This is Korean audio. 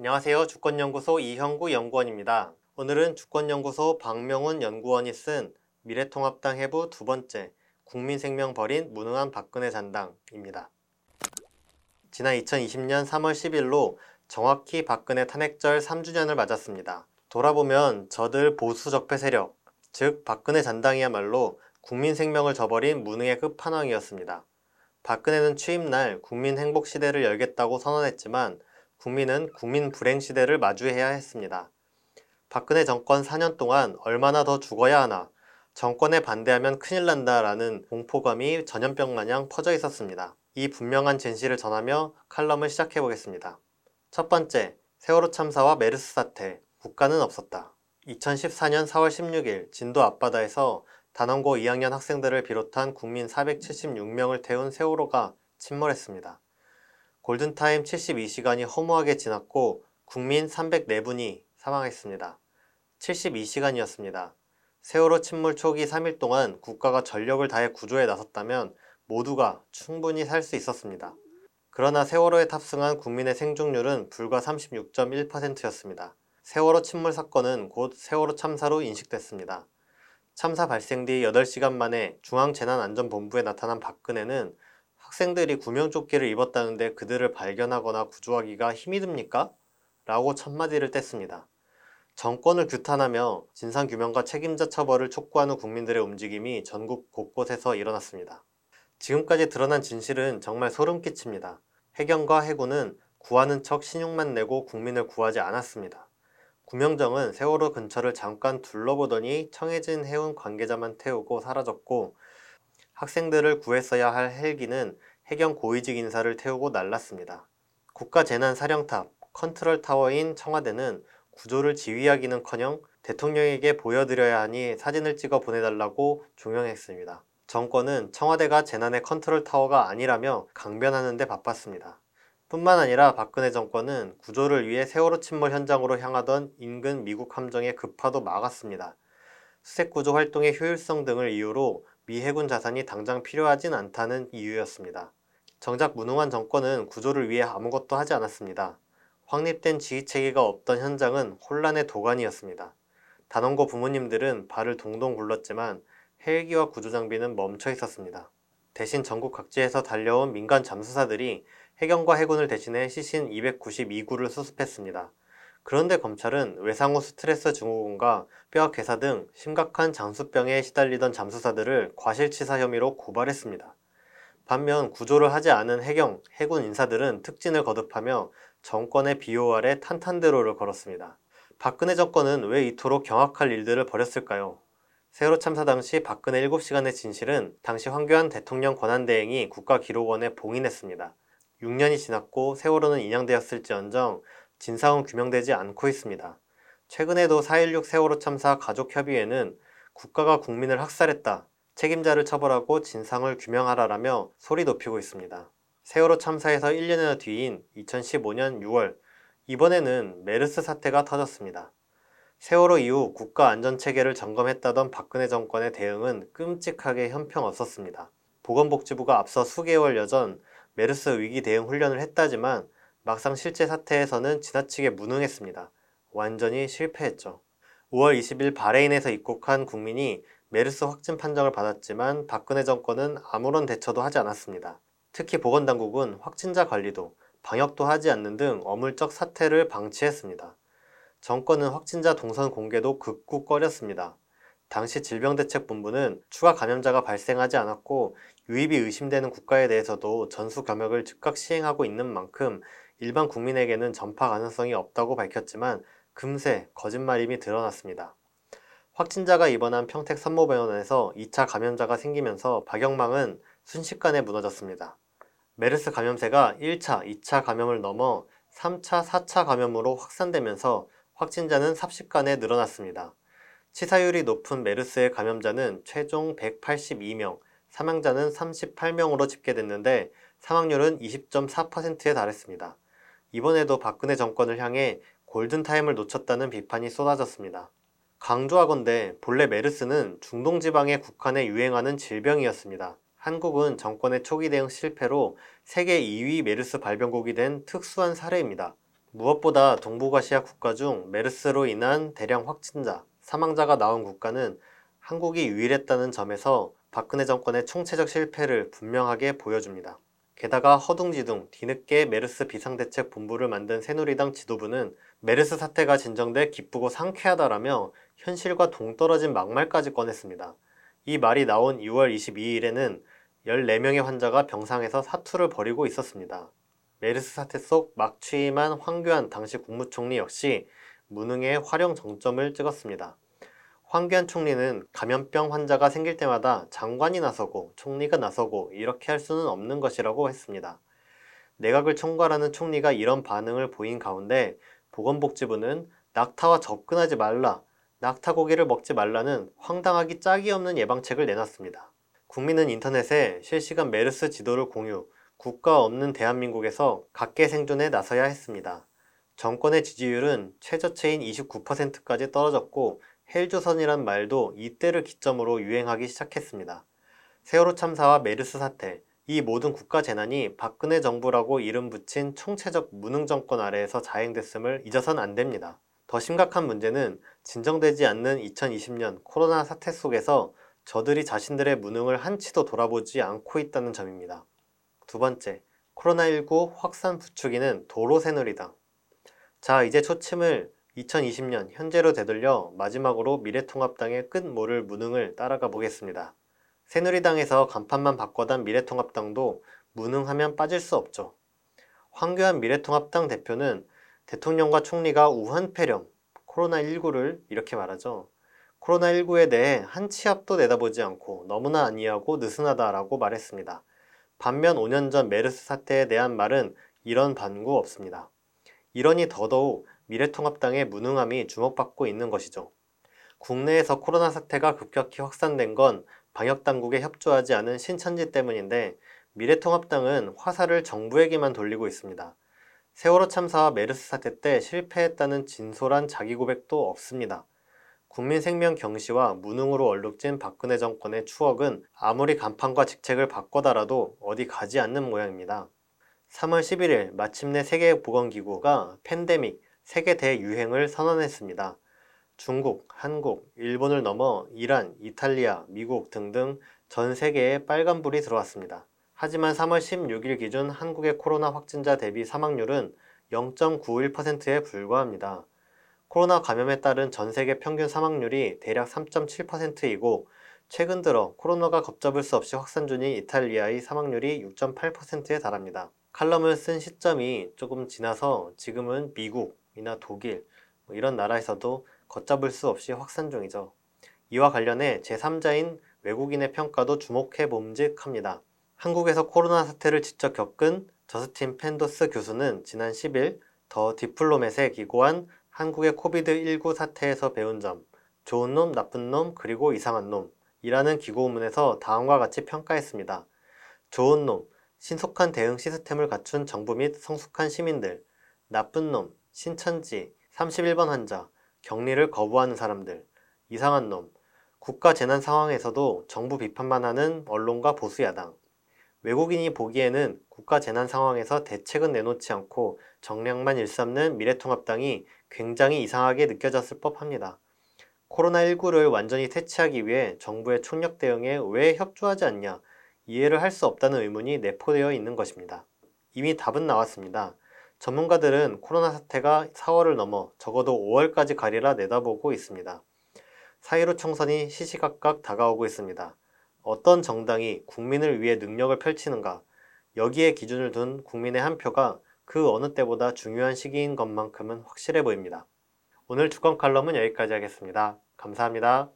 안녕하세요. 주권연구소 이형구 연구원입니다. 오늘은 주권연구소 박명훈 연구원이 쓴 미래통합당 해부 두 번째, 국민 생명 버린 무능한 박근혜 잔당입니다. 지난 2020년 3월 10일로 정확히 박근혜 탄핵절 3주년을 맞았습니다. 돌아보면 저들 보수 적폐 세력, 즉 박근혜 잔당이야말로 국민 생명을 저버린 무능의 끝판왕이었습니다. 박근혜는 취임날 국민 행복 시대를 열겠다고 선언했지만 국민은 국민 불행 시대를 마주해야 했습니다. 박근혜 정권 4년 동안 얼마나 더 죽어야 하나, 정권에 반대하면 큰일 난다라는 공포감이 전염병 마냥 퍼져 있었습니다. 이 분명한 진실을 전하며 칼럼을 시작해보겠습니다. 첫 번째, 세월호 참사와 메르스 사태, 국가는 없었다. 2014년 4월 16일 진도 앞바다에서 단원고 2학년 학생들을 비롯한 국민 476명을 태운 세월호가 침몰했습니다. 골든타임 72시간이 허무하게 지났고 국민 304분이 사망했습니다. 72시간이었습니다. 세월호 침몰 초기 3일 동안 국가가 전력을 다해 구조에 나섰다면 모두가 충분히 살 수 있었습니다. 그러나 세월호에 탑승한 국민의 생존율은 불과 36.1%였습니다. 세월호 침몰 사건은 곧 세월호 참사로 인식됐습니다. 참사 발생 뒤 8시간 만에 중앙재난안전본부에 나타난 박근혜는 학생들이 구명조끼를 입었다는데 그들을 발견하거나 구조하기가 힘이 듭니까? 라고 첫마디를 뗐습니다. 정권을 규탄하며 진상규명과 책임자 처벌을 촉구하는 국민들의 움직임이 전국 곳곳에서 일어났습니다. 지금까지 드러난 진실은 정말 소름끼칩니다. 해경과 해군은 구하는 척 신용만 내고 국민을 구하지 않았습니다. 구명정은 세월호 근처를 잠깐 둘러보더니 청해진 해운 관계자만 태우고 사라졌고, 학생들을 구했어야 할 헬기는 해경 고위직 인사를 태우고 날랐습니다. 국가재난사령탑, 컨트롤타워인 청와대는 구조를 지휘하기는커녕 대통령에게 보여드려야 하니 사진을 찍어 보내달라고 종용했습니다. 정권은 청와대가 재난의 컨트롤타워가 아니라며 강변하는 데 바빴습니다. 뿐만 아니라 박근혜 정권은 구조를 위해 세월호 침몰 현장으로 향하던 인근 미국 함정의 급파도 막았습니다. 수색구조 활동의 효율성 등을 이유로 미 해군 자산이 당장 필요하진 않다는 이유였습니다. 정작 무능한 정권은 구조를 위해 아무것도 하지 않았습니다. 확립된 지휘체계가 없던 현장은 혼란의 도가니였습니다. 단원고 부모님들은 발을 동동 굴렀지만 헬기와 구조장비는 멈춰 있었습니다. 대신 전국 각지에서 달려온 민간 잠수사들이 해경과 해군을 대신해 시신 292구를 수습했습니다. 그런데 검찰은 외상후 스트레스 증후군과 뼈 괴사 등 심각한 장수병에 시달리던 잠수사들을 과실치사 혐의로 고발했습니다. 반면 구조를 하지 않은 해경, 해군 인사들은 특진을 거듭하며 정권의 비호 아래 탄탄대로를 걸었습니다. 박근혜 정권은 왜 이토록 경악할 일들을 벌였을까요? 세월호 참사 당시 박근혜 7시간의 진실은 당시 황교안 대통령 권한대행이 국가기록원에 봉인했습니다. 6년이 지났고 세월호는 인양되었을지언정 진상은 규명되지 않고 있습니다. 최근에도 4.16 세월호 참사 가족협의회는 국가가 국민을 학살했다, 책임자를 처벌하고 진상을 규명하라라며 소리 높이고 있습니다. 세월호 참사에서 1년여 뒤인 2015년 6월, 이번에는 메르스 사태가 터졌습니다. 세월호 이후 국가안전체계를 점검했다던 박근혜 정권의 대응은 끔찍하게 형편없었습니다. 보건복지부가 앞서 수개월여 전 메르스 위기 대응 훈련을 했다지만 막상 실제 사태에서는 지나치게 무능했습니다. 완전히 실패했죠. 5월 20일 바레인에서 입국한 국민이 메르스 확진 판정을 받았지만 박근혜 정권은 아무런 대처도 하지 않았습니다. 특히 보건당국은 확진자 관리도 방역도 하지 않는 등 어물쩍 사태를 방치했습니다. 정권은 확진자 동선 공개도 극구꺼렸습니다. 당시 질병대책본부는 추가 감염자가 발생하지 않았고 유입이 의심되는 국가에 대해서도 전수 검역을 즉각 시행하고 있는 만큼 일반 국민에게는 전파 가능성이 없다고 밝혔지만 금세 거짓말임이 드러났습니다. 확진자가 입원한 평택 산모병원에서 2차 감염자가 생기면서 박영망은 순식간에 무너졌습니다. 메르스 감염세가 1차, 2차 감염을 넘어 3차, 4차 감염으로 확산되면서 확진자는 삽시간에 늘어났습니다. 치사율이 높은 메르스의 감염자는 최종 182명, 사망자는 38명으로 집계됐는데 사망률은 20.4%에 달했습니다. 이번에도 박근혜 정권을 향해 골든타임을 놓쳤다는 비판이 쏟아졌습니다. 강조하건대 본래 메르스는 중동지방에 국한해 유행하는 질병이었습니다. 한국은 정권의 초기 대응 실패로 세계 2위 메르스 발병국이 된 특수한 사례입니다. 무엇보다 동북아시아 국가 중 메르스로 인한 대량 확진자, 사망자가 나온 국가는 한국이 유일했다는 점에서 박근혜 정권의 총체적 실패를 분명하게 보여줍니다. 게다가 허둥지둥 뒤늦게 메르스 비상대책본부를 만든 새누리당 지도부는 메르스 사태가 진정돼 기쁘고 상쾌하다라며 현실과 동떨어진 막말까지 꺼냈습니다. 이 말이 나온 6월 22일에는 14명의 환자가 병상에서 사투를 벌이고 있었습니다. 메르스 사태 속 막 취임한 황교안 당시 국무총리 역시 무능의 활용 정점을 찍었습니다. 황교안 총리는 감염병 환자가 생길 때마다 장관이 나서고 총리가 나서고 이렇게 할 수는 없는 것이라고 했습니다. 내각을 총괄하는 총리가 이런 반응을 보인 가운데 보건복지부는 낙타와 접근하지 말라, 낙타 고기를 먹지 말라는 황당하기 짝이 없는 예방책을 내놨습니다. 국민은 인터넷에 실시간 메르스 지도를 공유, 국가 없는 대한민국에서 각계 생존에 나서야 했습니다. 정권의 지지율은 최저치인 29%까지 떨어졌고 헬조선이란 말도 이때를 기점으로 유행하기 시작했습니다. 세월호 참사와 메르스 사태, 이 모든 국가 재난이 박근혜 정부라고 이름 붙인 총체적 무능 정권 아래에서 자행됐음을 잊어선 안 됩니다. 더 심각한 문제는 진정되지 않는 2020년 코로나 사태 속에서 저들이 자신들의 무능을 한치도 돌아보지 않고 있다는 점입니다. 두 번째, 코로나19 확산 부추기는 도로 새누리당. 자, 이제 초침을 2020년 현재로 되돌려 마지막으로 미래통합당의 끝모를 무능을 따라가 보겠습니다. 새누리당에서 간판만 바꿔단 미래통합당도 무능하면 빠질 수 없죠. 황교안 미래통합당 대표는 대통령과 총리가 우한폐렴, 코로나19를 이렇게 말하죠. 코로나19에 대해 한치 앞도 내다보지 않고 너무나 안이하고 느슨하다라고 말했습니다. 반면 5년 전 메르스 사태에 대한 말은 이런 반구 없습니다. 이러니 더더욱 미래통합당의 무능함이 주목받고 있는 것이죠. 국내에서 코로나 사태가 급격히 확산된 건 방역당국에 협조하지 않은 신천지 때문인데 미래통합당은 화살을 정부에게만 돌리고 있습니다. 세월호 참사와 메르스 사태 때 실패했다는 진솔한 자기 고백도 없습니다. 국민 생명 경시와 무능으로 얼룩진 박근혜 정권의 추억은 아무리 간판과 직책을 바꿔달아도 어디 가지 않는 모양입니다. 3월 11일 마침내 세계보건기구가 팬데믹, 세계 대유행을 선언했습니다. 중국, 한국, 일본을 넘어 이란, 이탈리아, 미국 등등 전 세계에 빨간불이 들어왔습니다. 하지만 3월 16일 기준 한국의 코로나 확진자 대비 사망률은 0.91%에 불과합니다. 코로나 감염에 따른 전세계 평균 사망률이 대략 3.7%이고 최근 들어 코로나가 걷잡을 수 없이 확산 중인 이탈리아의 사망률이 6.8%에 달합니다. 칼럼을 쓴 시점이 조금 지나서 지금은 미국이나 독일 이런 나라에서도 걷잡을 수 없이 확산 중이죠. 이와 관련해 제3자인 외국인의 평가도 주목해 봄직합니다. 한국에서 코로나 사태를 직접 겪은 저스틴 펜도스 교수는 지난 10일 더 디플로맷에 기고한 한국의 코비드-19 사태에서 배운 점, 좋은 놈, 나쁜 놈, 그리고 이상한 놈 이라는 기고문에서 다음과 같이 평가했습니다. 좋은 놈, 신속한 대응 시스템을 갖춘 정부 및 성숙한 시민들. 나쁜 놈, 신천지, 31번 환자, 격리를 거부하는 사람들. 이상한 놈, 국가 재난 상황에서도 정부 비판만 하는 언론과 보수 야당. 외국인이 보기에는 국가 재난 상황에서 대책은 내놓지 않고 정량만 일삼는 미래통합당이 굉장히 이상하게 느껴졌을 법합니다. 코로나19를 완전히 퇴치하기 위해 정부의 총력 대응에 왜 협조하지 않냐, 이해를 할 수 없다는 의문이 내포되어 있는 것입니다. 이미 답은 나왔습니다. 전문가들은 코로나 사태가 4월을 넘어 적어도 5월까지 가리라 내다보고 있습니다. 4.15 총선이 시시각각 다가오고 있습니다. 어떤 정당이 국민을 위해 능력을 펼치는가, 여기에 기준을 둔 국민의 한 표가 그 어느 때보다 중요한 시기인 것만큼은 확실해 보입니다. 오늘 주권 칼럼은 여기까지 하겠습니다. 감사합니다.